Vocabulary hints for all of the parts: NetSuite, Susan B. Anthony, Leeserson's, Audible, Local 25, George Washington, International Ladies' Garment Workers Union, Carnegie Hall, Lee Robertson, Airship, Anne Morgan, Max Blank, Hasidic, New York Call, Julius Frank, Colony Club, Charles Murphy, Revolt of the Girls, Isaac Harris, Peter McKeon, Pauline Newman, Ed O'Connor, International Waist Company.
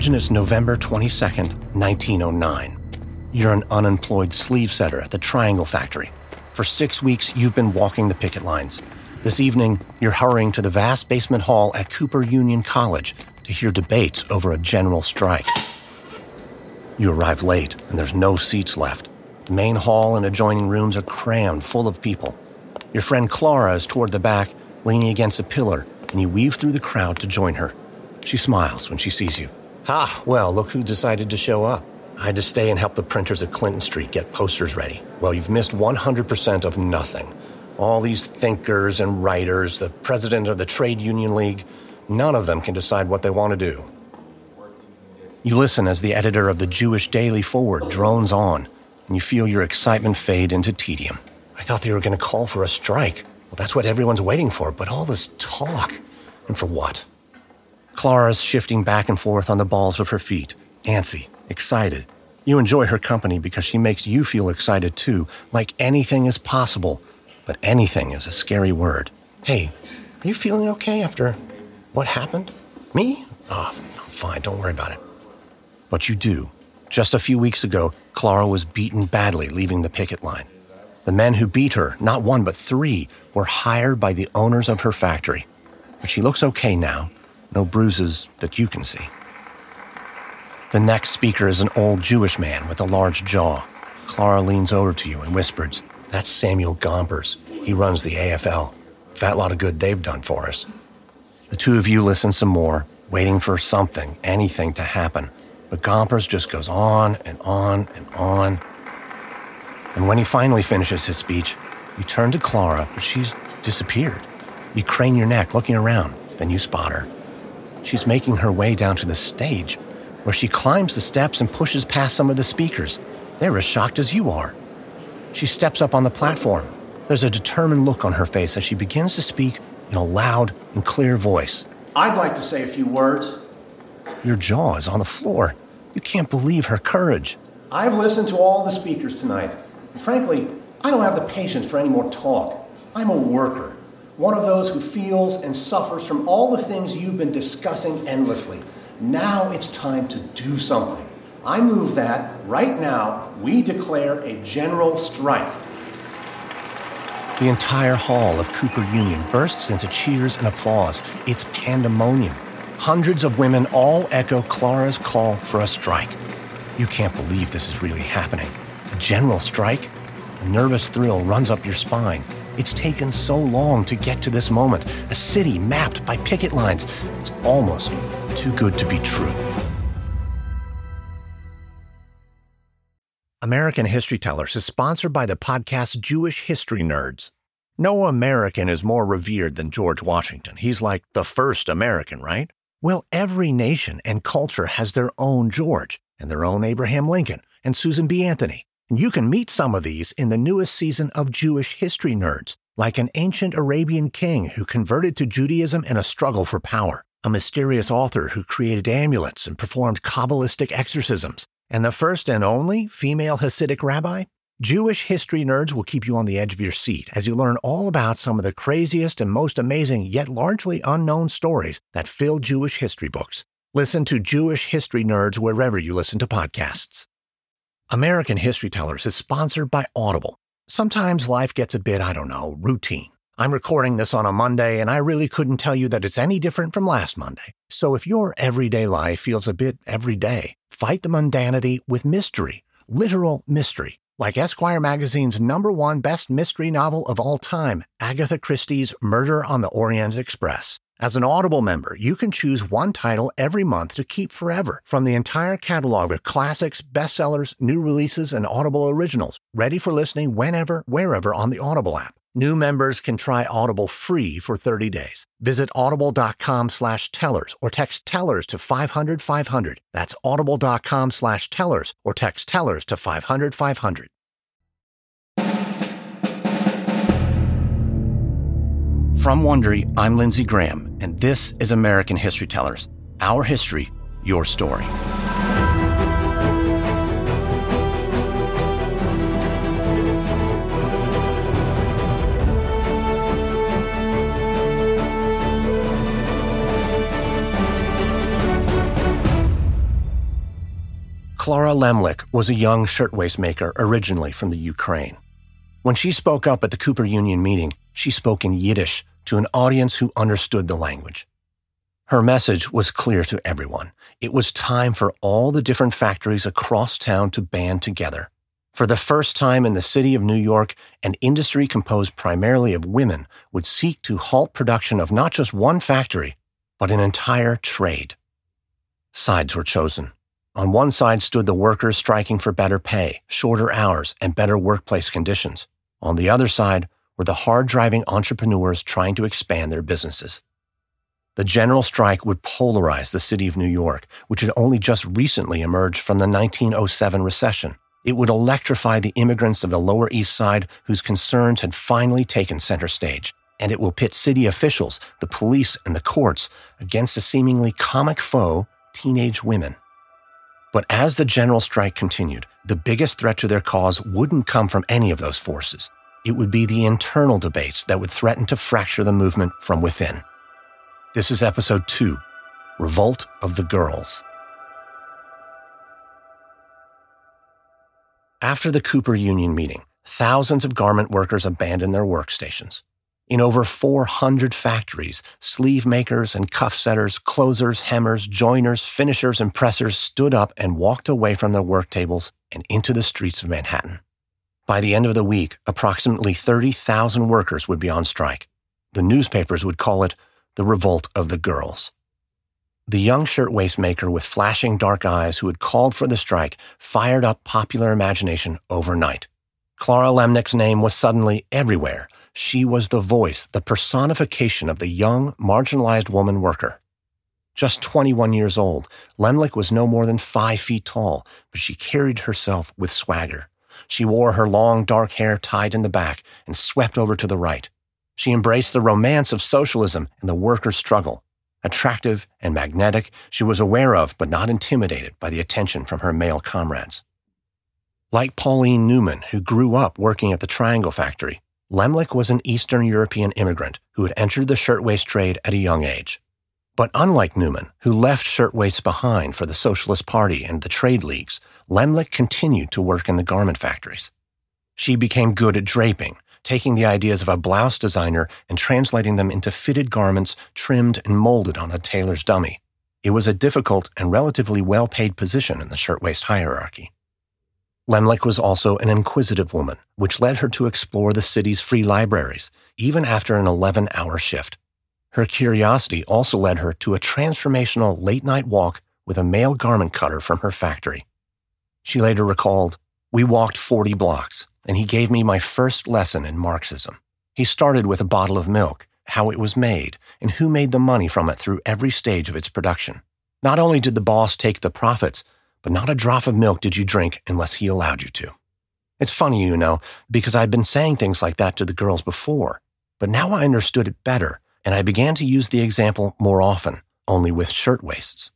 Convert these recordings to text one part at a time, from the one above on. Imagine it's November 22nd, 1909. You're an unemployed sleeve setter at the Triangle Factory. For 6 weeks, you've been walking the picket lines. This evening, you're hurrying to the vast basement hall at Cooper Union College to hear debates over a general strike. You arrive late, and there's no seats left. The main hall and adjoining rooms are crammed full of people. Your friend Clara is toward the back, leaning against a pillar, and you weave through the crowd to join her. She smiles when she sees you. Ha, well, look who decided to show up. I had to stay and help the printers at Clinton Street get posters ready. Well, you've missed 100% of nothing. All these thinkers and writers, the president of the Trade Union League, none of them can decide what they want to do. You listen as the editor of the Jewish Daily Forward drones on, and you feel your excitement fade into tedium. I thought they were going to call for a strike. Well, that's what everyone's waiting for, but all this talk. And for what? Clara's shifting back and forth on the balls of her feet, antsy, excited. You enjoy her company because she makes you feel excited too, like anything is possible, but anything is a scary word. Hey, are you feeling okay after what happened? Me? Oh, I'm fine, don't worry about it. But you do. Just a few weeks ago, Clara was beaten badly leaving the picket line. The men who beat her, not one but three, were hired by the owners of her factory. But she looks okay now, no bruises that you can see. The next speaker is an old Jewish man with a large jaw. Clara leans over to you and whispers, "That's Samuel Gompers. He runs the AFL. Fat lot of good they've done for us." The two of you listen some more, waiting for something, anything to happen. But Gompers just goes on and on and on. And when he finally finishes his speech, you turn to Clara, but she's disappeared. You crane your neck, looking around. Then you spot her. She's making her way down to the stage, where she climbs the steps and pushes past some of the speakers. They're as shocked as you are. She steps up on the platform. There's a determined look on her face as she begins to speak in a loud and clear voice. "I'd like to say a few words." Your jaw is on the floor. You can't believe her courage. "I've listened to all the speakers tonight. And frankly, I don't have the patience for any more talk. I'm a worker, one of those who feels and suffers from all the things you've been discussing endlessly. Now it's time to do something. I move that, right now, we declare a general strike." The entire hall of Cooper Union bursts into cheers and applause. It's pandemonium. Hundreds of women all echo Clara's call for a strike. You can't believe this is really happening. A general strike? A nervous thrill runs up your spine. It's taken so long to get to this moment. A city mapped by picket lines. It's almost too good to be true. American History Tellers is sponsored by the podcast Jewish History Nerds. No American is more revered than George Washington. He's like the first American, right? Well, every nation and culture has their own George and their own Abraham Lincoln and Susan B. Anthony. And you can meet some of these in the newest season of Jewish History Nerds, like an ancient Arabian king who converted to Judaism in a struggle for power, a mysterious author who created amulets and performed Kabbalistic exorcisms, and the first and only female Hasidic rabbi. Jewish History Nerds will keep you on the edge of your seat as you learn all about some of the craziest and most amazing yet largely unknown stories that fill Jewish history books. Listen to Jewish History Nerds wherever you listen to podcasts. American History Tellers is sponsored by Audible. Sometimes life gets a bit, I don't know, routine. I'm recording this on a Monday, and I really couldn't tell you that it's any different from last Monday. So if your everyday life feels a bit everyday, fight the mundanity with mystery, literal mystery, like Esquire magazine's #1 best mystery novel of all time, Agatha Christie's Murder on the Orient Express. As an Audible member, you can choose one title every month to keep forever from the entire catalog of classics, bestsellers, new releases, and Audible originals, ready for listening whenever, wherever on the Audible app. New members can try Audible free for 30 days. Visit audible.com/tellers or text tellers to 500-500. That's audible.com/tellers or text tellers to 500-500. From Wondery, I'm Lindsey Graham, and this is American History Tellers. Our history, your story. Clara Lemlich was a young shirtwaist maker originally from the Ukraine. When she spoke up at the Cooper Union meeting, she spoke in Yiddish to an audience who understood the language. Her message was clear to everyone. It was time for all the different factories across town to band together. For the first time in the city of New York, an industry composed primarily of women would seek to halt production of not just one factory, but an entire trade. Sides were chosen. On one side stood the workers striking for better pay, shorter hours, and better workplace conditions. On the other side were the hard-driving entrepreneurs trying to expand their businesses. The general strike would polarize the city of New York, which had only just recently emerged from the 1907 recession. It would electrify the immigrants of the Lower East Side whose concerns had finally taken center stage, and it will pit city officials, the police, and the courts against a seemingly comic foe, teenage women. But as the general strike continued, the biggest threat to their cause wouldn't come from any of those forces. It would be the internal debates that would threaten to fracture the movement from within. This is Episode 2, Revolt of the Girls. After the Cooper Union meeting, thousands of garment workers abandoned their workstations. In over 400 factories, sleeve makers and cuff setters, closers, hemmers, joiners, finishers, and pressers stood up and walked away from their work tables and into the streets of Manhattan. By the end of the week, approximately 30,000 workers would be on strike. The newspapers would call it the Revolt of the Girls. The young shirtwaist maker with flashing dark eyes who had called for the strike fired up popular imagination overnight. Clara Lemlich's name was suddenly everywhere. She was the voice, the personification of the young, marginalized woman worker. Just 21 years old, Lemlich was no more than 5 feet tall, but she carried herself with swagger. She wore her long, dark hair tied in the back and swept over to the right. She embraced the romance of socialism and the worker's struggle. Attractive and magnetic, she was aware of but not intimidated by the attention from her male comrades. Like Pauline Newman, who grew up working at the Triangle Factory, Lemlich was an Eastern European immigrant who had entered the shirtwaist trade at a young age. But unlike Newman, who left shirtwaists behind for the Socialist Party and the trade leagues, Lemlich continued to work in the garment factories. She became good at draping, taking the ideas of a blouse designer and translating them into fitted garments trimmed and molded on a tailor's dummy. It was a difficult and relatively well-paid position in the shirtwaist hierarchy. Lemlich was also an inquisitive woman, which led her to explore the city's free libraries, even after an 11-hour shift. Her curiosity also led her to a transformational late-night walk with a male garment cutter from her factory. She later recalled, "We walked 40 blocks, and he gave me my first lesson in Marxism. He started with a bottle of milk, how it was made, and who made the money from it through every stage of its production. Not only did the boss take the profits, but not a drop of milk did you drink unless he allowed you to." It's funny, you know, because I'd been saying things like that to the girls before, but now I understood it better, and I began to use the example more often, only with shirtwaists.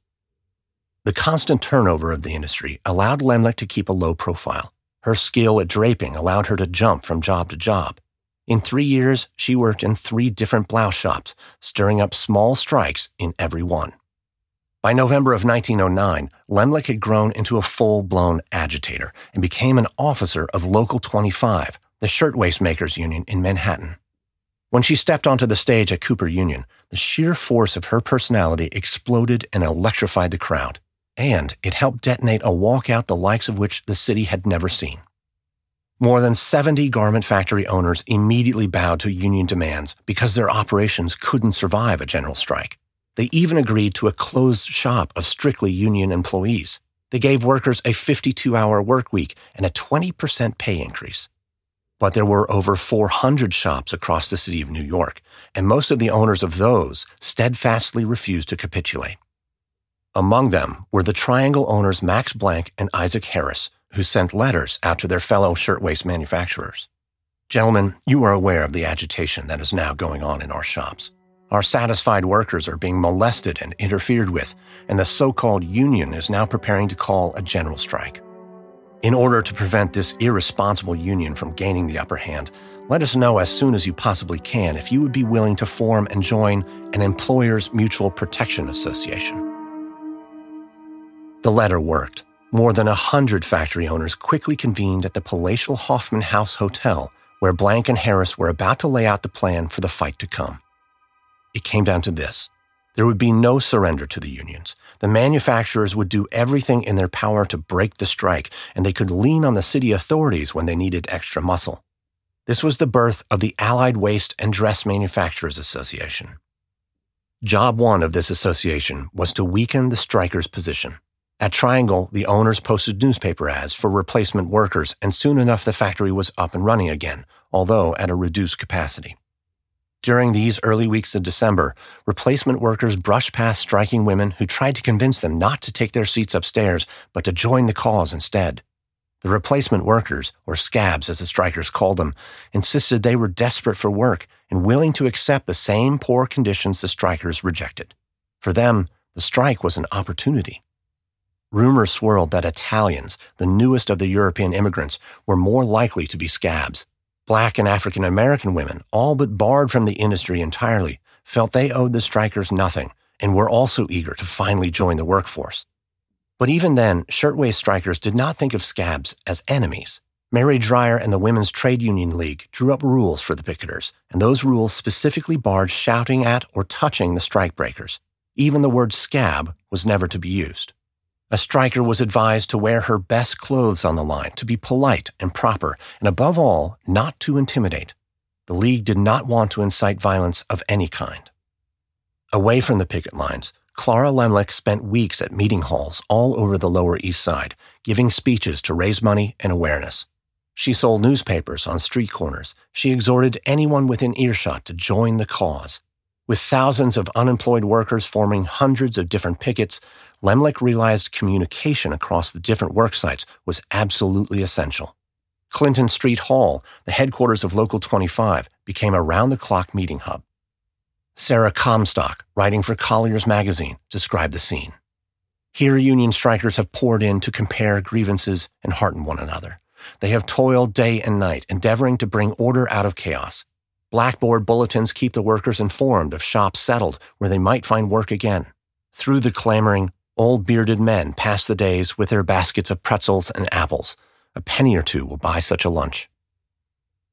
The constant turnover of the industry allowed Lemlich to keep a low profile. Her skill at draping allowed her to jump from job to job. In 3 years, she worked in 3 different blouse shops, stirring up small strikes in every one. By November of 1909, Lemlich had grown into a full-blown agitator and became an officer of Local 25, the Shirtwaist Makers Union in Manhattan. When she stepped onto the stage at Cooper Union, the sheer force of her personality exploded and electrified the crowd. And it helped detonate a walkout the likes of which the city had never seen. More than 70 garment factory owners immediately bowed to union demands because their operations couldn't survive a general strike. They even agreed to a closed shop of strictly union employees. They gave workers a 52-hour work week and a 20% pay increase. But there were over 400 shops across the city of New York, and most of the owners of those steadfastly refused to capitulate. Among them were the Triangle owners Max Blank and Isaac Harris, who sent letters out to their fellow shirtwaist manufacturers. "Gentlemen, you are aware of the agitation that is now going on in our shops. Our satisfied workers are being molested and interfered with, and the so-called union is now preparing to call a general strike. In order to prevent this irresponsible union from gaining the upper hand, let us know as soon as you possibly can if you would be willing to form and join an Employers Mutual Protection Association." The letter worked. More than 100 factory owners quickly convened at the palatial Hoffman House Hotel, where Blank and Harris were about to lay out the plan for the fight to come. It came down to this. There would be no surrender to the unions. The manufacturers would do everything in their power to break the strike, and they could lean on the city authorities when they needed extra muscle. This was the birth of the Allied Waist and Dress Manufacturers Association. Job one of this association was to weaken the strikers' position. At Triangle, the owners posted newspaper ads for replacement workers, and soon enough the factory was up and running again, although at a reduced capacity. During these early weeks of December, replacement workers brushed past striking women who tried to convince them not to take their seats upstairs, but to join the cause instead. The replacement workers, or scabs as the strikers called them, insisted they were desperate for work and willing to accept the same poor conditions the strikers rejected. For them, the strike was an opportunity. Rumors swirled that Italians, the newest of the European immigrants, were more likely to be scabs. Black and African American women, all but barred from the industry entirely, felt they owed the strikers nothing and were also eager to finally join the workforce. But even then, shirtwaist strikers did not think of scabs as enemies. Mary Dreyer and the Women's Trade Union League drew up rules for the picketers, and those rules specifically barred shouting at or touching the strikebreakers. Even the word scab was never to be used. A striker was advised to wear her best clothes on the line, to be polite and proper, and above all, not to intimidate. The league did not want to incite violence of any kind. Away from the picket lines, Clara Lemlich spent weeks at meeting halls all over the Lower East Side, giving speeches to raise money and awareness. She sold newspapers on street corners. She exhorted anyone within earshot to join the cause. With thousands of unemployed workers forming hundreds of different pickets, Lemlich realized communication across the different work sites was absolutely essential. Clinton Street Hall, the headquarters of Local 25, became a round-the-clock meeting hub. Sarah Comstock, writing for Collier's magazine, described the scene. Here, union strikers have poured in to compare grievances and hearten one another. They have toiled day and night, endeavoring to bring order out of chaos. Blackboard bulletins keep the workers informed of shops settled where they might find work again. Through the clamoring, old bearded men pass the days with their baskets of pretzels and apples. A penny or two will buy such a lunch.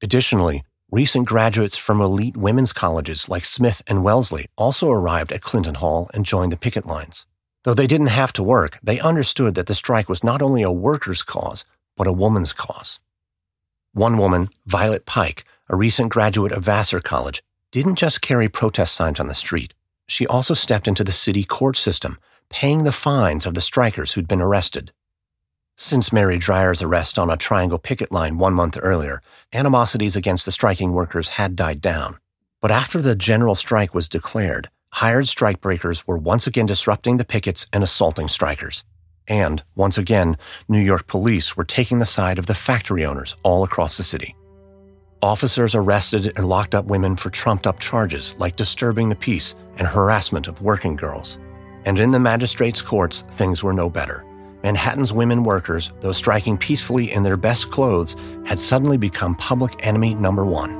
Additionally, recent graduates from elite women's colleges like Smith and Wellesley also arrived at Clinton Hall and joined the picket lines. Though they didn't have to work, they understood that the strike was not only a workers' cause, but a woman's cause. One woman, Violet Pike, a recent graduate of Vassar College, didn't just carry protest signs on the street. She also stepped into the city court system, paying the fines of the strikers who'd been arrested. Since Mary Dreyer's arrest on a Triangle picket line 1 month earlier, animosities against the striking workers had died down. But after the general strike was declared, hired strikebreakers were once again disrupting the pickets and assaulting strikers. And, once again, New York police were taking the side of the factory owners all across the city. Officers arrested and locked up women for trumped-up charges like disturbing the peace and harassment of working girls. And in the magistrates' courts, things were no better. Manhattan's women workers, though striking peacefully in their best clothes, had suddenly become public enemy number one.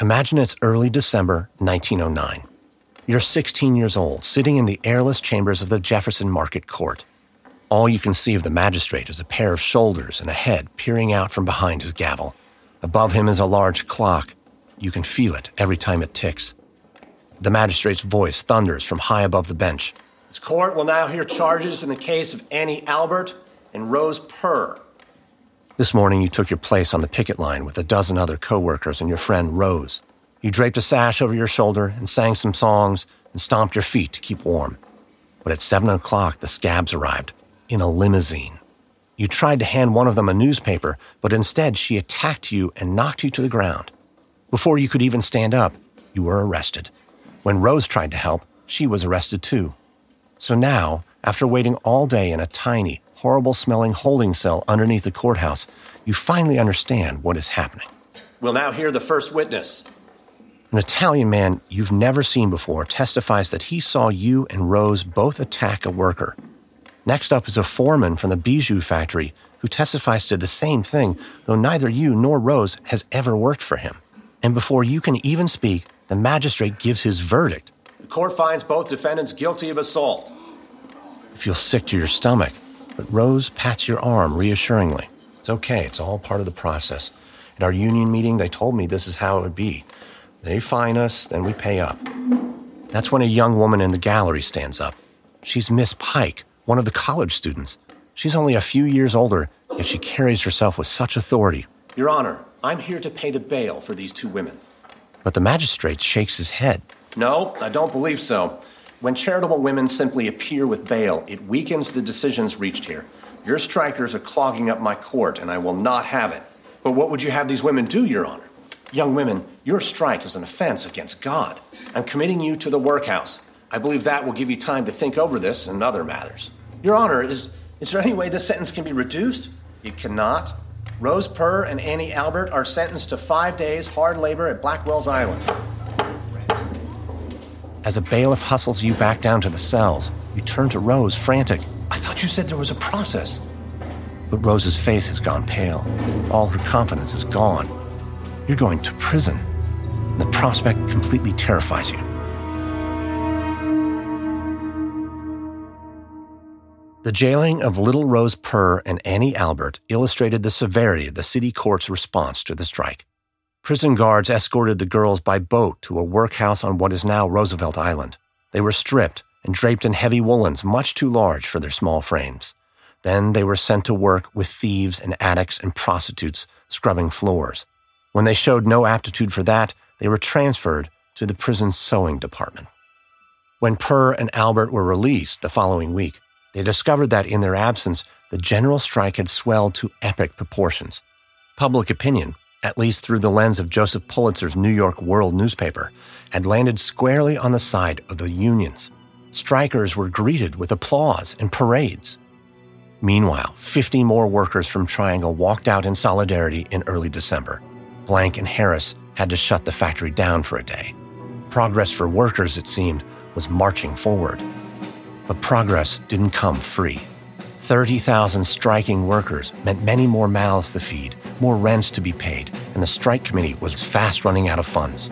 Imagine it's early December 1909. You're 16 years old, sitting in the airless chambers of the Jefferson Market Court. All you can see of the magistrate is a pair of shoulders and a head peering out from behind his gavel. Above him is a large clock. You can feel it every time it ticks. The magistrate's voice thunders from high above the bench. This court will now hear charges in the case of Annie Albert and Rose Purr. This morning you took your place on the picket line with a dozen other co-workers and your friend Rose. You draped a sash over your shoulder and sang some songs and stomped your feet to keep warm. But at 7 o'clock, the scabs arrived in a limousine. You tried to hand one of them a newspaper, but instead she attacked you and knocked you to the ground. Before you could even stand up, you were arrested. When Rose tried to help, she was arrested too. So now, after waiting all day in a tiny, horrible-smelling holding cell underneath the courthouse, you finally understand what is happening. We'll now hear the first witness. An Italian man you've never seen before testifies that he saw you and Rose both attack a worker. Next up is a foreman from the bijou factory who testifies to the same thing, though neither you nor Rose has ever worked for him. And before you can even speak, the magistrate gives his verdict. The court finds both defendants guilty of assault. You feel sick to your stomach, but Rose pats your arm reassuringly. It's okay. It's all part of the process. At our union meeting, they told me this is how it would be. They fine us, then we pay up. That's when a young woman in the gallery stands up. She's Miss Pike, one of the college students. She's only a few years older, yet she carries herself with such authority. Your Honor, I'm here to pay the bail for these two women. But the magistrate shakes his head. No, I don't believe so. When charitable women simply appear with bail, it weakens the decisions reached here. Your strikers are clogging up my court, and I will not have it. But what would you have these women do, Your Honor? Young women, your strike is an offense against God. I'm committing you to the workhouse. I believe that will give you time to think over this and other matters. Your Honor, is there any way this sentence can be reduced? It cannot. Rose Purr and Annie Albert are sentenced to 5 days hard labor at Blackwell's Island. As a bailiff hustles you back down to the cells, you turn to Rose, frantic. I thought you said there was a process. But Rose's face has gone pale. All her confidence is gone. You're going to prison. And the prospect completely terrifies you. The jailing of Little Rose Purr and Annie Albert illustrated the severity of the city court's response to the strike. Prison guards escorted the girls by boat to a workhouse on what is now Roosevelt Island. They were stripped and draped in heavy woolens much too large for their small frames. Then they were sent to work with thieves and addicts and prostitutes scrubbing floors. When they showed no aptitude for that, they were transferred to the prison sewing department. When Purr and Albert were released the following week, they discovered that in their absence, the general strike had swelled to epic proportions. Public opinion, at least through the lens of Joseph Pulitzer's New York World newspaper, had landed squarely on the side of the unions. Strikers were greeted with applause and parades. Meanwhile, 50 more workers from Triangle walked out in solidarity in early December. Blank and Harris had to shut the factory down for a day. Progress for workers, it seemed, was marching forward. But progress didn't come free. 30,000 striking workers meant many more mouths to feed, more rents to be paid, and the strike committee was fast running out of funds.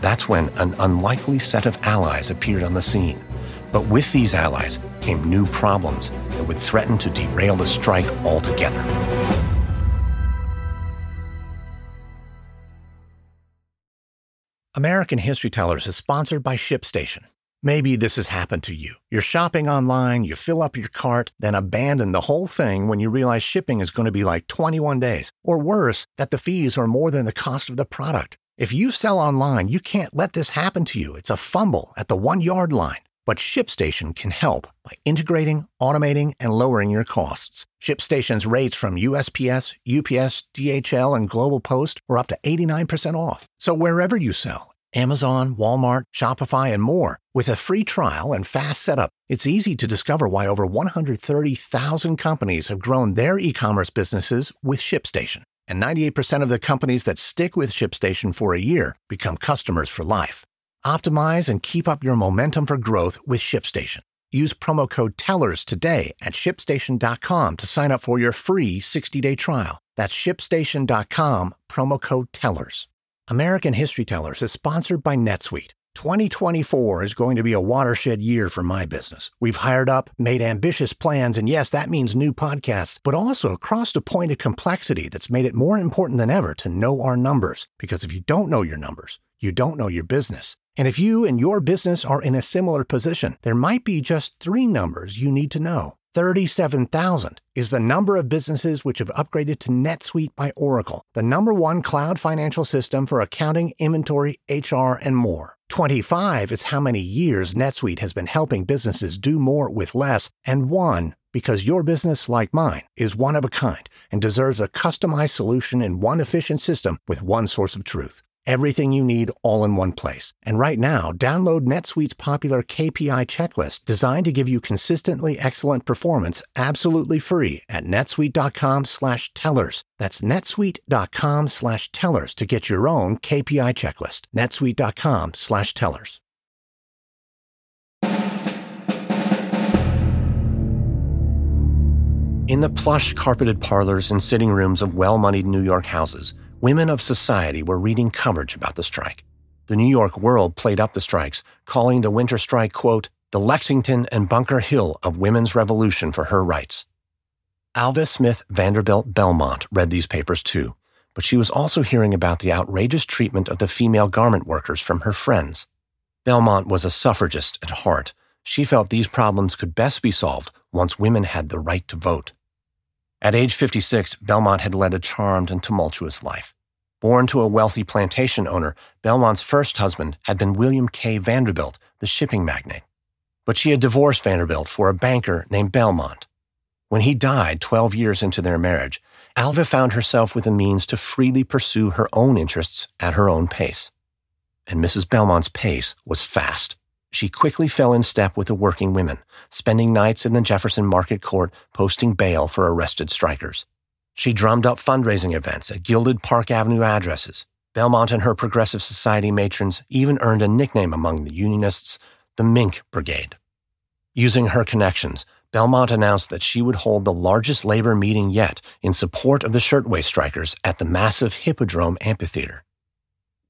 That's when an unlikely set of allies appeared on the scene. But with these allies came new problems that would threaten to derail the strike altogether. American History Tellers is sponsored by ShipStation. Maybe this has happened to you. You're shopping online, you fill up your cart, then abandon the whole thing when you realize shipping is going to be like 21 days, or worse, that the fees are more than the cost of the product. If you sell online, you can't let this happen to you. It's a fumble at the 1 yard line. But ShipStation can help by integrating, automating, and lowering your costs. ShipStation's rates from USPS, UPS, DHL, and Global Post are up to 89% off. So wherever you sell, Amazon, Walmart, Shopify, and more. With a free trial and fast setup, it's easy to discover why over 130,000 companies have grown their e-commerce businesses with ShipStation. And 98% of the companies that stick with ShipStation for a year become customers for life. Optimize and keep up your momentum for growth with ShipStation. Use promo code TELLERS today at ShipStation.com to sign up for your free 60-day trial. That's ShipStation.com, promo code TELLERS. American History Tellers is sponsored by NetSuite. 2024 is going to be a watershed year for my business. We've hired up, made ambitious plans, and yes, that means new podcasts, but also crossed a point of complexity that's made it more important than ever to know our numbers. Because if you don't know your numbers, you don't know your business. And if you and your business are in a similar position, there might be just three numbers you need to know. 37,000 is the number of businesses which have upgraded to NetSuite by Oracle, the #1 cloud financial system for accounting, inventory, HR, and more. 25 is how many years NetSuite has been helping businesses do more with less, and 1 because your business, like mine, is one of a kind and deserves a customized solution in one efficient system with one source of truth. Everything you need all in one place. And right now, download NetSuite's popular KPI checklist designed to give you consistently excellent performance absolutely free at netsuite.com/tellers. That's netsuite.com/tellers to get your own KPI checklist. netsuite.com/tellers. In the plush carpeted parlors and sitting rooms of well-moneyed New York houses, women of society were reading coverage about the strike. The New York World played up the strikes, calling the winter strike, quote, the Lexington and Bunker Hill of women's revolution for her rights. Alva Smith Vanderbilt Belmont read these papers too, but she was also hearing about the outrageous treatment of the female garment workers from her friends. Belmont was a suffragist at heart. She felt these problems could best be solved once women had the right to vote. At age 56, Belmont had led a charmed and tumultuous life. Born to a wealthy plantation owner, Belmont's first husband had been William K. Vanderbilt, the shipping magnate. But she had divorced Vanderbilt for a banker named Belmont. When he died 12 years into their marriage, Alva found herself with the means to freely pursue her own interests at her own pace. And Mrs. Belmont's pace was fast. She quickly fell in step with the working women, spending nights in the Jefferson Market Court posting bail for arrested strikers. She drummed up fundraising events at gilded Park Avenue addresses. Belmont and her Progressive Society matrons even earned a nickname among the Unionists, the Mink Brigade. Using her connections, Belmont announced that she would hold the largest labor meeting yet in support of the shirtwaist strikers at the massive Hippodrome Amphitheater.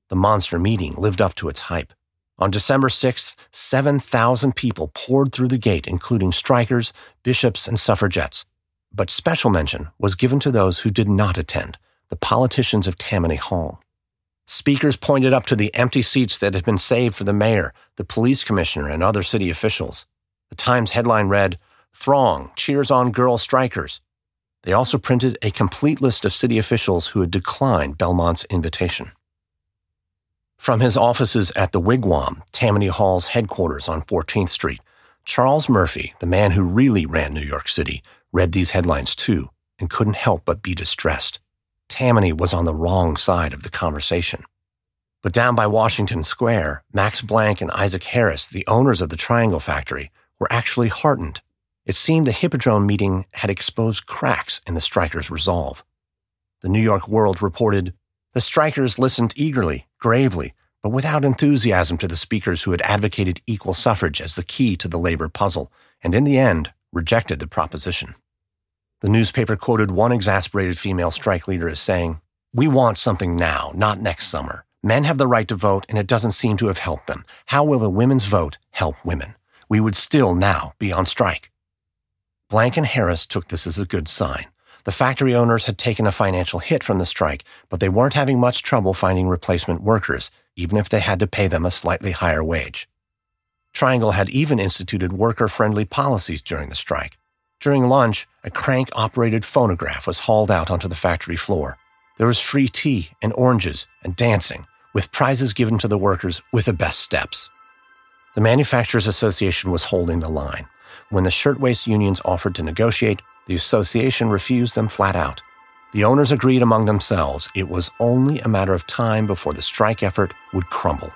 The monster meeting lived up to its hype. On December 6th, 7,000 people poured through the gate, including strikers, bishops, and suffragettes. But special mention was given to those who did not attend, the politicians of Tammany Hall. Speakers pointed up to the empty seats that had been saved for the mayor, the police commissioner, and other city officials. The Times headline read, "Throng cheers on girl strikers." They also printed a complete list of city officials who had declined Belmont's invitation. From his offices at the Wigwam, Tammany Hall's headquarters on 14th Street, Charles Murphy, the man who really ran New York City, read these headlines too and couldn't help but be distressed. Tammany was on the wrong side of the conversation. But down by Washington Square, Max Blank and Isaac Harris, the owners of the Triangle Factory, were actually heartened. It seemed the Hippodrome meeting had exposed cracks in the strikers' resolve. The New York World reported, "The strikers listened eagerly, gravely, but without enthusiasm to the speakers who had advocated equal suffrage as the key to the labor puzzle, and in the end, rejected the proposition." The newspaper quoted one exasperated female strike leader as saying, "We want something now, not next summer. Men have the right to vote, and it doesn't seem to have helped them. How will a women's vote help women? We would still now be on strike." Blank and Harris took this as a good sign. The factory owners had taken a financial hit from the strike, but they weren't having much trouble finding replacement workers, even if they had to pay them a slightly higher wage. Triangle had even instituted worker-friendly policies during the strike. During lunch, a crank-operated phonograph was hauled out onto the factory floor. There was free tea and oranges and dancing, with prizes given to the workers with the best steps. The Manufacturers Association was holding the line. When the shirtwaist unions offered to negotiate, the association refused them flat out. The owners agreed among themselves it was only a matter of time before the strike effort would crumble.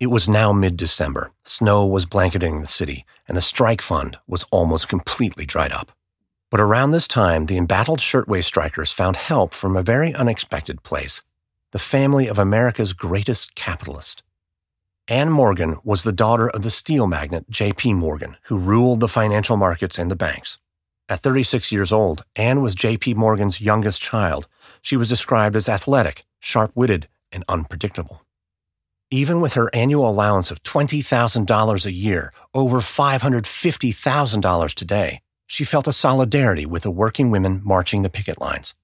It was now mid-December. Snow was blanketing the city, and the strike fund was almost completely dried up. But around this time, the embattled shirtwaist strikers found help from a very unexpected place, the family of America's greatest capitalist. Anne Morgan was the daughter of the steel magnate J.P. Morgan, who ruled the financial markets and the banks. At 36 years old, Anne was J.P. Morgan's youngest child. She was described as athletic, sharp-witted, and unpredictable. Even with her annual allowance of $20,000 a year, over $550,000 today, she felt a solidarity with the working women marching the picket lines.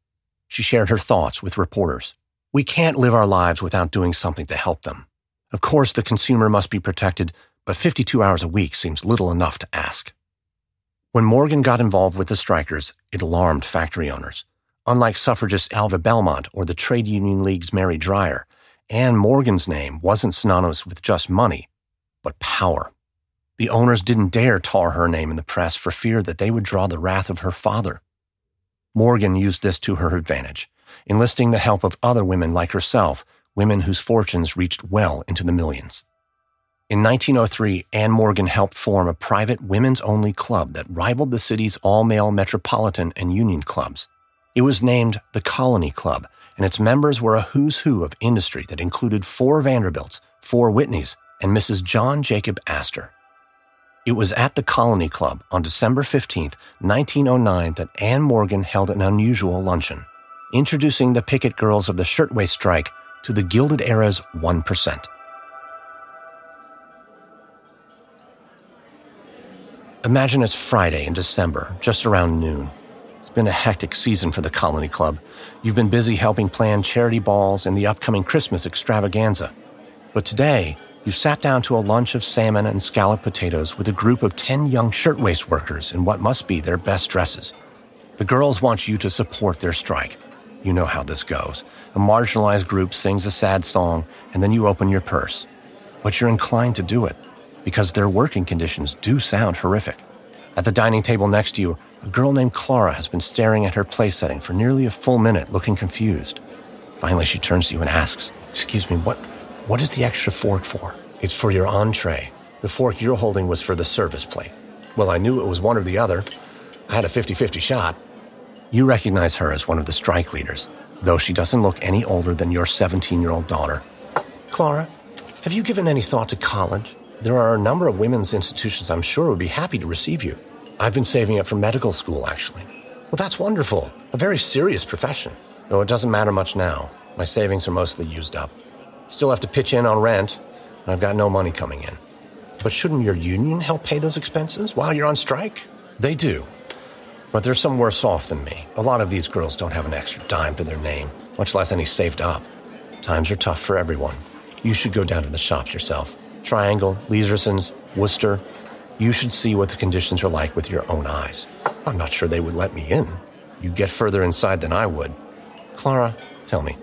She shared her thoughts with reporters. "We can't live our lives without doing something to help them. Of course, the consumer must be protected, but 52 hours a week seems little enough to ask." When Morgan got involved with the strikers, it alarmed factory owners. Unlike suffragist Alva Belmont or the Trade Union League's Mary Dreyer, Anne Morgan's name wasn't synonymous with just money, but power. The owners didn't dare tar her name in the press for fear that they would draw the wrath of her father. Morgan used this to her advantage, enlisting the help of other women like herself, women whose fortunes reached well into the millions. In 1903, Anne Morgan helped form a private women's-only club that rivaled the city's all-male Metropolitan and Union clubs. It was named the Colony Club, and its members were a who's who of industry that included four Vanderbilts, four Whitneys, and Mrs. John Jacob Astor. It was at the Colony Club on December 15, 1909, that Anne Morgan held an unusual luncheon. introducing the picket girls of the shirtwaist strike to the Gilded Era's 1%. Imagine it's Friday in December, just around noon. It's been a hectic season for the Colony Club. You've been busy helping plan charity balls and the upcoming Christmas extravaganza. But today, you've sat down to a lunch of salmon and scalloped potatoes with a group of 10 young shirtwaist workers in what must be their best dresses. The girls want you to support their strike. You know how this goes. A marginalized group sings a sad song, and then you open your purse. But you're inclined to do it, because their working conditions do sound horrific. At the dining table next to you, a girl named Clara has been staring at her place setting for nearly a full minute, looking confused. Finally, she turns to you and asks, "Excuse me, what is the extra fork for?" "It's for your entree. The fork you're holding was for the service plate." "Well, I knew it was one or the other. I had a 50-50 shot." You recognize her as one of the strike leaders, though she doesn't look any older than your 17-year-old daughter. "Clara, have you given any thought to college? There are a number of women's institutions I'm sure would be happy to receive you." "I've been saving up for medical school, actually." "Well, that's wonderful. A very serious profession. Though it doesn't matter much now. My savings are mostly used up. Still have to pitch in on rent, and I've got no money coming in." "But shouldn't your union help pay those expenses while you're on strike?" "They do. But they're some worse off than me. A lot of these girls don't have an extra dime to their name, much less any saved up. Times are tough for everyone. You should go down to the shops yourself. Triangle, Leeserson's, Worcester. You should see what the conditions are like with your own eyes." "I'm not sure they would let me in. You get further inside than I would." "Clara, tell me,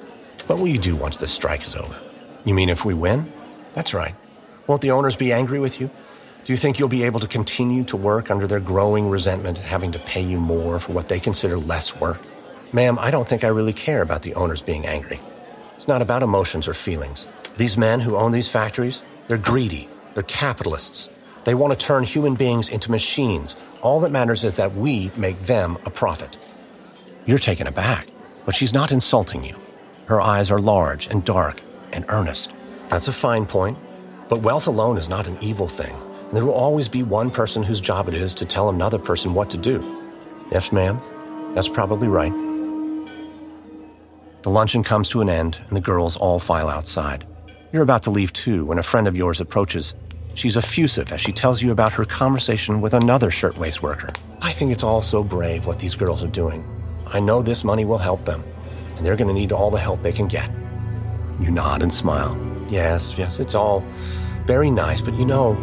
what will you do once this strike is over?" "You mean if we win?" "That's right. Won't the owners be angry with you? Do you think you'll be able to continue to work under their growing resentment at having to pay you more for what they consider less work?" "Ma'am, I don't think I really care about the owners being angry. It's not about emotions or feelings. These men who own these factories, they're greedy. They're capitalists. They want to turn human beings into machines. All that matters is that we make them a profit." You're taken aback, but she's not insulting you. Her eyes are large and dark and earnest. "That's a fine point, but wealth alone is not an evil thing. And there will always be one person whose job it is to tell another person what to do." "Yes, ma'am, that's probably right." The luncheon comes to an end, and the girls all file outside. You're about to leave too when a friend of yours approaches. She's effusive as she tells you about her conversation with another shirtwaist worker. "I think it's all so brave what these girls are doing. I know this money will help them, and they're going to need all the help they can get." You nod and smile. Yes, it's all very nice, but you know,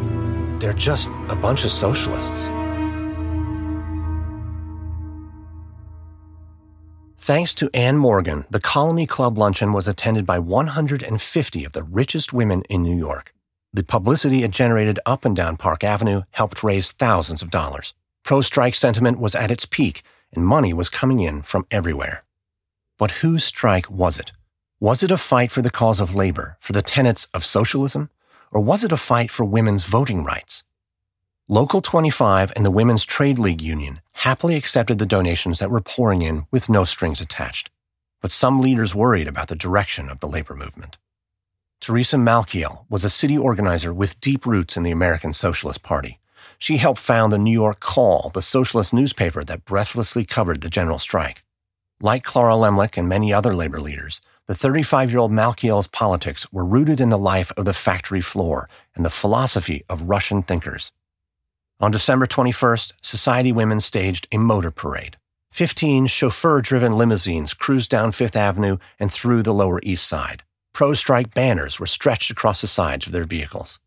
they're just a bunch of socialists." Thanks to Anne Morgan, the Colony Club luncheon was attended by 150 of the richest women in New York. The publicity it generated up and down Park Avenue helped raise thousands of dollars. Pro-strike sentiment was at its peak, and money was coming in from everywhere. But whose strike was it? Was it a fight for the cause of labor, for the tenets of socialism? Or was it a fight for women's voting rights? Local 25 and the Women's Trade League Union happily accepted the donations that were pouring in with no strings attached. But some leaders worried about the direction of the labor movement. Teresa Malkiel was a city organizer with deep roots in the American Socialist Party. She helped found the New York Call, the socialist newspaper that breathlessly covered the general strike. Like Clara Lemlich and many other labor leaders, the 35-year-old Malkiel's politics were rooted in the life of the factory floor and the philosophy of Russian thinkers. On December 21st, Society women staged a motor parade. 15 chauffeur-driven limousines cruised down Fifth Avenue and through the Lower East Side. Pro-strike banners were stretched across the sides of their vehicles.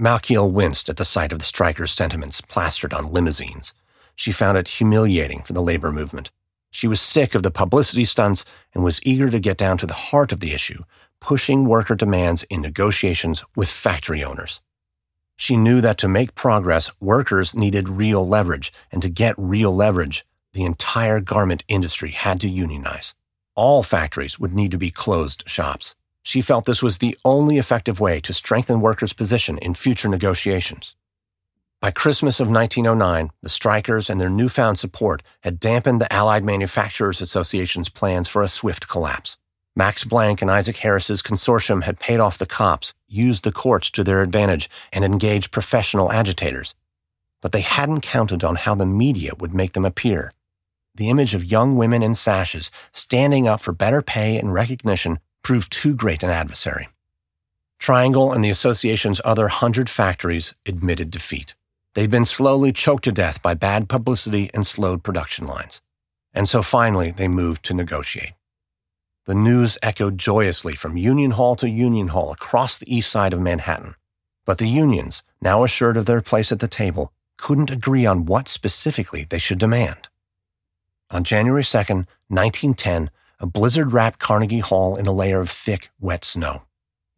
Malkiel winced at the sight of the strikers' sentiments plastered on limousines. She found it humiliating for the labor movement. She was sick of the publicity stunts and was eager to get down to the heart of the issue, pushing worker demands in negotiations with factory owners. She knew that to make progress, workers needed real leverage, and to get real leverage, the entire garment industry had to unionize. All factories would need to be closed shops. She felt this was the only effective way to strengthen workers' position in future negotiations. By Christmas of 1909, the strikers and their newfound support had dampened the Allied Manufacturers Association's plans for a swift collapse. Max Blank and Isaac Harris's consortium had paid off the cops, used the courts to their advantage, and engaged professional agitators. But they hadn't counted on how the media would make them appear. The image of young women in sashes standing up for better pay and recognition proved too great an adversary. Triangle and the association's other 100 factories admitted defeat. They've been slowly choked to death by bad publicity and slowed production lines. And so finally, they moved to negotiate. The news echoed joyously from Union Hall to Union Hall across the east side of Manhattan. But the unions, now assured of their place at the table, couldn't agree on what specifically they should demand. On January 2, 1910, a blizzard wrapped Carnegie Hall in a layer of thick, wet snow.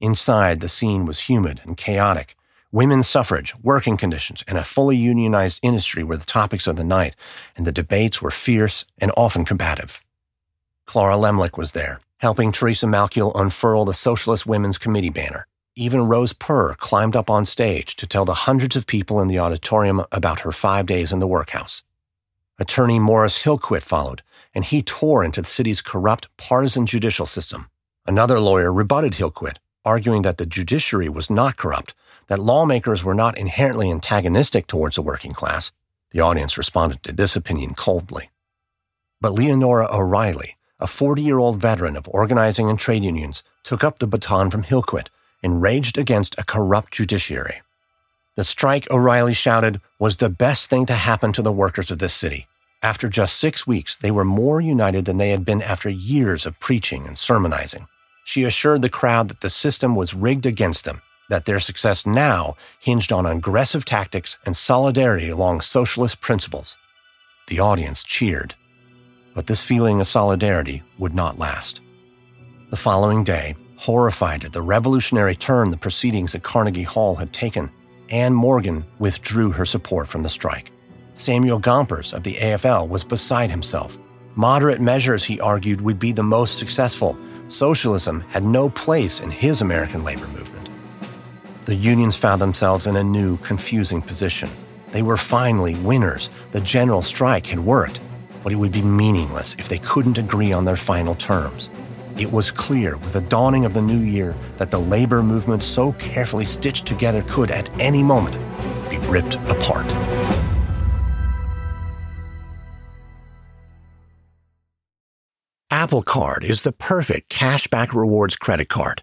Inside, the scene was humid and chaotic. Women's suffrage, working conditions, and a fully unionized industry were the topics of the night, and the debates were fierce and often combative. Clara Lemlich was there, helping Teresa Malkiel unfurl the Socialist Women's Committee banner. Even Rose Purr climbed up on stage to tell the hundreds of people in the auditorium about her 5 days in the workhouse. Attorney Morris Hillquit followed, and he tore into the city's corrupt, partisan judicial system. Another lawyer rebutted Hillquit, arguing that the judiciary was not corrupt, that lawmakers were not inherently antagonistic towards the working class. The audience responded to this opinion coldly. But Leonora O'Reilly, a 40-year-old veteran of organizing and trade unions, took up the baton from Hillquit and raged against a corrupt judiciary. The strike, O'Reilly shouted, was the best thing to happen to the workers of this city. After just 6 weeks, they were more united than they had been after years of preaching and sermonizing. She assured the crowd that the system was rigged against them, that their success now hinged on aggressive tactics and solidarity along socialist principles. The audience cheered, but this feeling of solidarity would not last. The following day, horrified at the revolutionary turn the proceedings at Carnegie Hall had taken, Anne Morgan withdrew her support from the strike. Samuel Gompers of the AFL was beside himself. Moderate measures, he argued, would be the most successful. Socialism had no place in his American labor movement. The unions found themselves in a new, confusing position. They were finally winners. The general strike had worked, but it would be meaningless if they couldn't agree on their final terms. It was clear with the dawning of the new year that the labor movement so carefully stitched together could, at any moment, be ripped apart. Apple Card is the perfect cashback rewards credit card.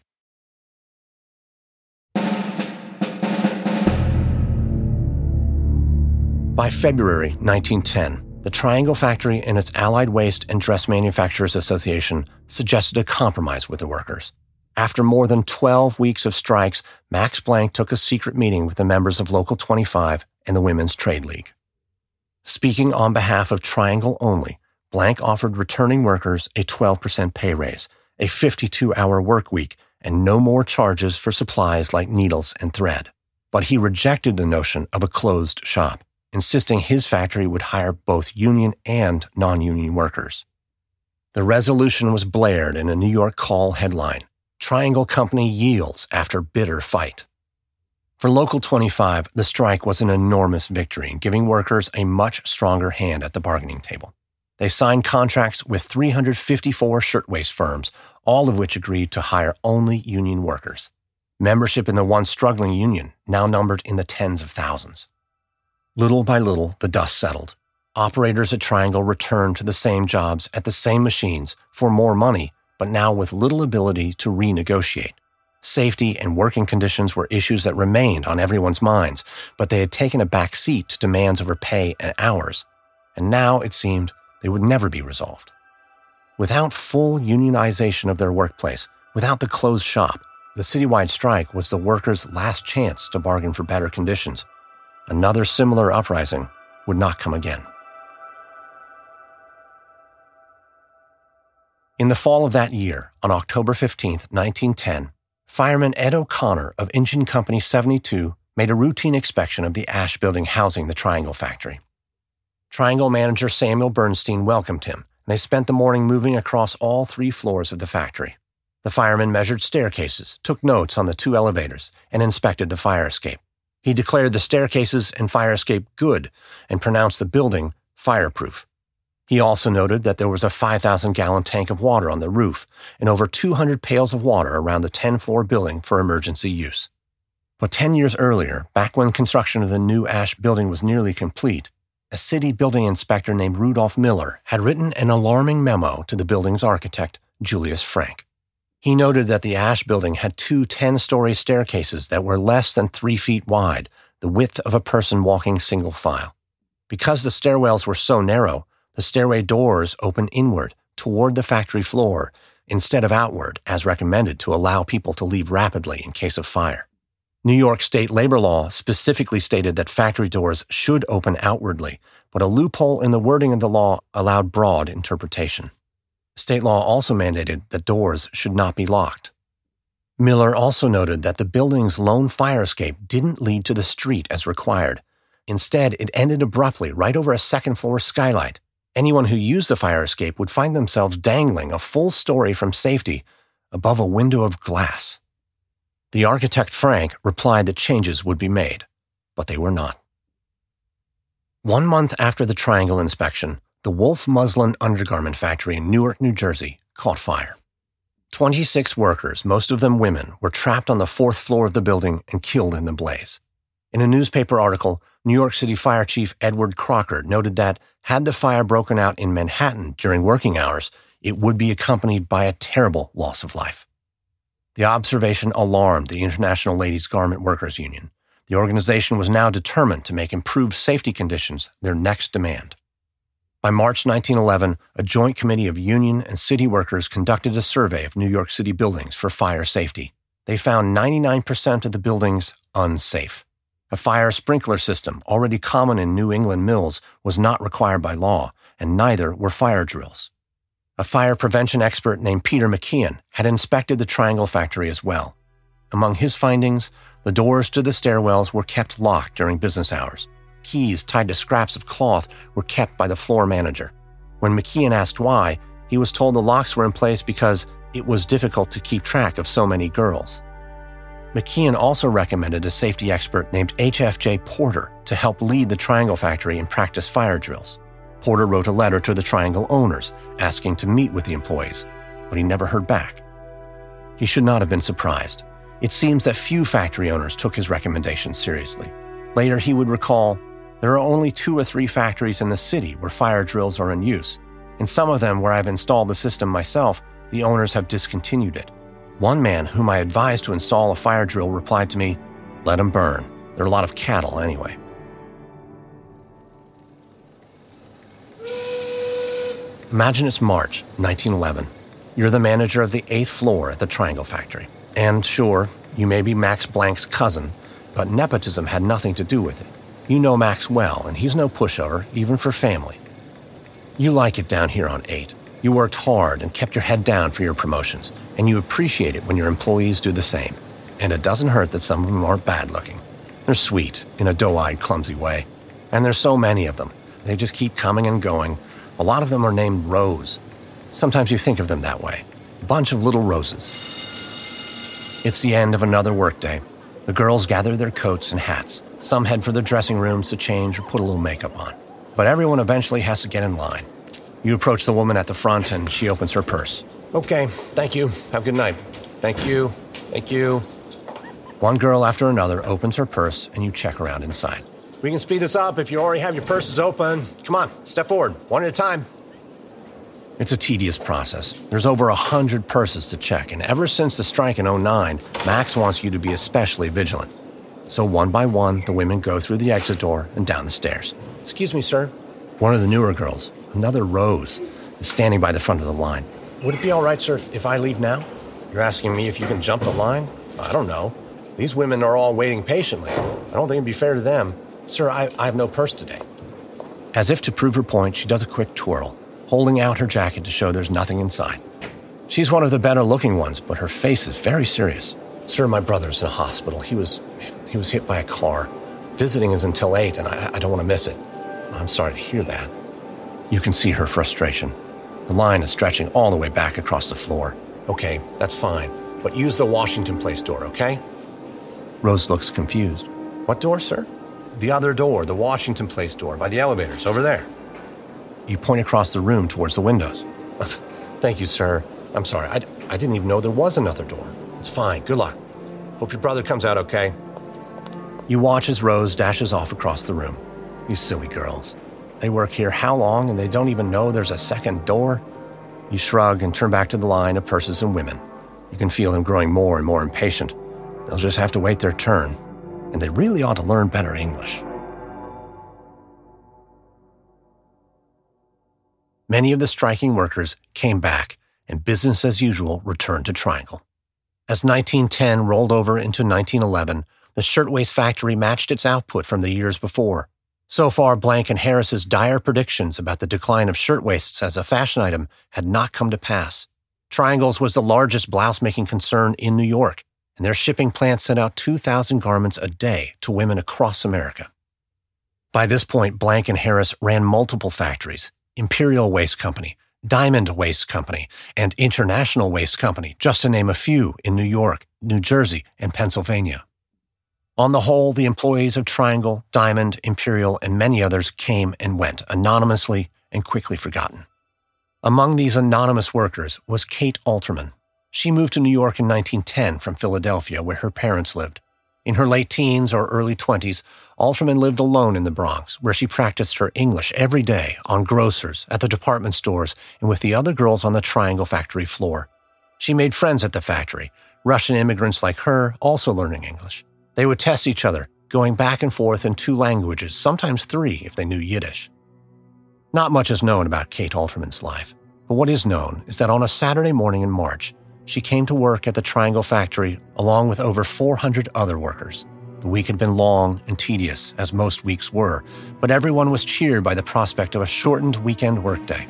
By February 1910, the Triangle Factory and its Allied Waist and Dress Manufacturers Association suggested a compromise with the workers. After more than 12 weeks of strikes, Max Blank took a secret meeting with the members of Local 25 and the Women's Trade League. Speaking on behalf of Triangle only, Blank offered returning workers a 12% pay raise, a 52-hour work week, and no more charges for supplies like needles and thread. But he rejected the notion of a closed shop, insisting his factory would hire both union and non-union workers. The resolution was blared in a New York Call headline, "Triangle Company Yields After Bitter Fight." For Local 25, the strike was an enormous victory in giving workers a much stronger hand at the bargaining table. They signed contracts with 354 shirtwaist firms, all of which agreed to hire only union workers. Membership in the once struggling union now numbered in the tens of thousands. Little by little, the dust settled. Operators at Triangle returned to the same jobs at the same machines for more money, but now with little ability to renegotiate. Safety and working conditions were issues that remained on everyone's minds, but they had taken a back seat to demands over pay and hours, and now it seemed they would never be resolved. Without full unionization of their workplace, without the closed shop, the citywide strike was the workers' last chance to bargain for better conditions. Another similar uprising would not come again. In the fall of that year, on October 15, 1910, fireman Ed O'Connor of Engine Company 72 made a routine inspection of the Ash Building housing the Triangle Factory. Triangle manager Samuel Bernstein welcomed him They spent the morning moving across all three floors of the factory. The fireman measured staircases, took notes on the two elevators, and inspected the fire escape. He declared the staircases and fire escape good and pronounced the building fireproof. He also noted that there was a 5,000-gallon tank of water on the roof and over 200 pails of water around the 10-floor building for emergency use. But 10 years earlier, back when construction of the new Ash building was nearly complete, a city building inspector named Rudolph Miller had written an alarming memo to the building's architect, Julius Frank. He noted that the Ash building had two 10-story staircases that were less than 3 feet wide, the width of a person walking single file. Because the stairwells were so narrow, the stairway doors opened inward toward the factory floor instead of outward, as recommended to allow people to leave rapidly in case of fire. New York state labor law specifically stated that factory doors should open outwardly, but a loophole in the wording of the law allowed broad interpretation. State law also mandated that doors should not be locked. Miller also noted that the building's lone fire escape didn't lead to the street as required. Instead, it ended abruptly right over a second-floor skylight. Anyone who used the fire escape would find themselves dangling a full story from safety above a window of glass. The architect Frank replied that changes would be made, but they were not. 1 month after the triangle inspection, the Wolf Muslin Undergarment Factory in Newark, New Jersey, caught fire. 26 workers, most of them women, were trapped on the 4th floor of the building and killed in the blaze. In a newspaper article, New York City Fire Chief Edward Crocker noted that, had the fire broken out in Manhattan during working hours, it would be accompanied by a terrible loss of life. The observation alarmed the International Ladies' Garment Workers Union. The organization was now determined to make improved safety conditions their next demand. By March 1911, a joint committee of union and city workers conducted a survey of New York City buildings for fire safety. They found 99% of the buildings unsafe. A fire sprinkler system, already common in New England mills, was not required by law, and neither were fire drills. A fire prevention expert named Peter McKeon had inspected the Triangle factory as well. Among his findings, the doors to the stairwells were kept locked during business hours. Keys tied to scraps of cloth were kept by the floor manager. When McKeon asked why, he was told the locks were in place because it was difficult to keep track of so many girls. McKeon also recommended a safety expert named H.F.J. Porter to help lead the Triangle factory and practice fire drills. Porter wrote a letter to the Triangle owners asking to meet with the employees, but he never heard back. He should not have been surprised. It seems that few factory owners took his recommendations seriously. Later, he would recall, "There are only 2 or 3 factories in the city where fire drills are in use. In some of them where I've installed the system myself, the owners have discontinued it. One man whom I advised to install a fire drill replied to me, 'Let them burn. There are a lot of cattle anyway.'" Imagine it's March 1911. You're the manager of the 8th floor at the Triangle Factory. And sure, you may be Max Blank's cousin, but nepotism had nothing to do with it. You know Max well, and he's no pushover, even for family. You like it down here on 8. You worked hard and kept your head down for your promotions, and you appreciate it when your employees do the same. And it doesn't hurt that some of them aren't bad-looking. They're sweet, in a doe-eyed, clumsy way. And there's so many of them. They just keep coming and going. A lot of them are named Rose. Sometimes you think of them that way. A bunch of little roses. It's the end of another workday. The girls gather their coats and hats. Some head for their dressing rooms to change or put a little makeup on. But everyone eventually has to get in line. You approach the woman at the front and she opens her purse. "Okay, thank you. Have a good night." "Thank you. Thank you." One girl after another opens her purse and you check around inside. "We can speed this up if you already have your purses open. Come on, step forward, one at a time." It's a tedious process. There's over 100 purses to check, and ever since the strike in 2009, Max wants you to be especially vigilant. So one by one, the women go through the exit door and down the stairs. "Excuse me, sir." One of the newer girls, another Rose, is standing by the front of the line. "Would it be all right, sir, if I leave now?" "You're asking me if you can jump the line? I don't know. These women are all waiting patiently. I don't think it'd be fair to them." "Sir, I have no purse today." As if to prove her point, she does a quick twirl, holding out her jacket to show there's nothing inside. She's one of the better-looking ones, but her face is very serious. "Sir, my brother's in a hospital. He was hit by a car. Visiting is until 8, and I don't want to miss it." "I'm sorry to hear that." You can see her frustration. The line is stretching all the way back across the floor. Okay, that's fine, but use the Washington Place door, okay? Rose looks confused. What door, sir? The other door, the Washington Place door, by the elevators, over there. You point across the room towards the windows. Thank you, sir. I'm sorry, I didn't even know there was another door. It's fine, good luck. Hope your brother comes out okay. You watch as Rose dashes off across the room. You silly girls. They work here how long and they don't even know there's a second door? You shrug and turn back to the line of purses and women. You can feel them growing more and more impatient. They'll just have to wait their turn. And they really ought to learn better English. Many of the striking workers came back, and business as usual returned to Triangle. As 1910 rolled over into 1911, the shirtwaist factory matched its output from the years before. So far, Blank and Harris's dire predictions about the decline of shirtwaists as a fashion item had not come to pass. Triangle's was the largest blouse-making concern in New York, and their shipping plant sent out 2,000 garments a day to women across America. By this point, Blank and Harris ran multiple factories: Imperial Waist Company, Diamond Waist Company, and International Waist Company, just to name a few, in New York, New Jersey, and Pennsylvania. On the whole, the employees of Triangle, Diamond, Imperial, and many others came and went anonymously and quickly forgotten. Among these anonymous workers was Kate Alterman. She moved to New York in 1910 from Philadelphia, where her parents lived. In her late teens or early 20s, Alterman lived alone in the Bronx, where she practiced her English every day on grocers, at the department stores, and with the other girls on the Triangle factory floor. She made friends at the factory, Russian immigrants like her also learning English. They would test each other, going back and forth in two languages, sometimes three if they knew Yiddish. Not much is known about Kate Alterman's life, but what is known is that on a Saturday morning in March, she came to work at the Triangle factory along with over 400 other workers. The week had been long and tedious, as most weeks were, but everyone was cheered by the prospect of a shortened weekend workday.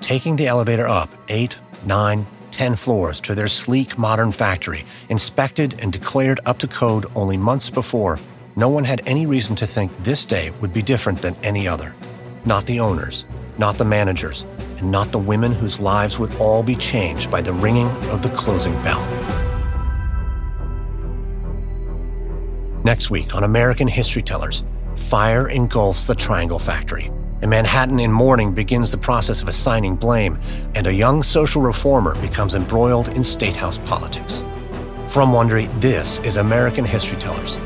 Taking the elevator up 8, 9, 10 floors to their sleek modern factory, inspected and declared up to code only months before, no one had any reason to think this day would be different than any other. Not the owners, not the managers, and not the women whose lives would all be changed by the ringing of the closing bell. Next week on American History Tellers, fire engulfs the Triangle factory. A Manhattan in mourning begins the process of assigning blame, and a young social reformer becomes embroiled in statehouse politics. From Wondery, this is American History Tellers.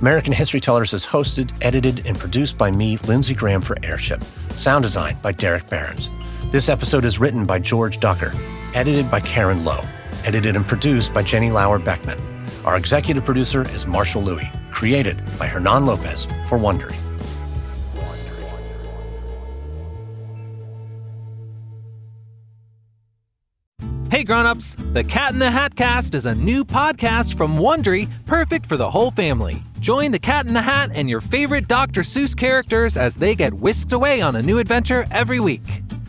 American History Tellers is hosted, edited, and produced by me, Lindsey Graham, for Airship. Sound design by Derek Behrens. This episode is written by George Ducker, edited by Karen Lowe, edited and produced by Jenny Lauer-Beckman. Our executive producer is Marshall Louis, created by Hernan Lopez for Wondery. Hey grown-ups, the Cat in the Hat Cast is a new podcast from Wondery, perfect for the whole family. Join the Cat in the Hat and your favorite Dr. Seuss characters as they get whisked away on a new adventure every week.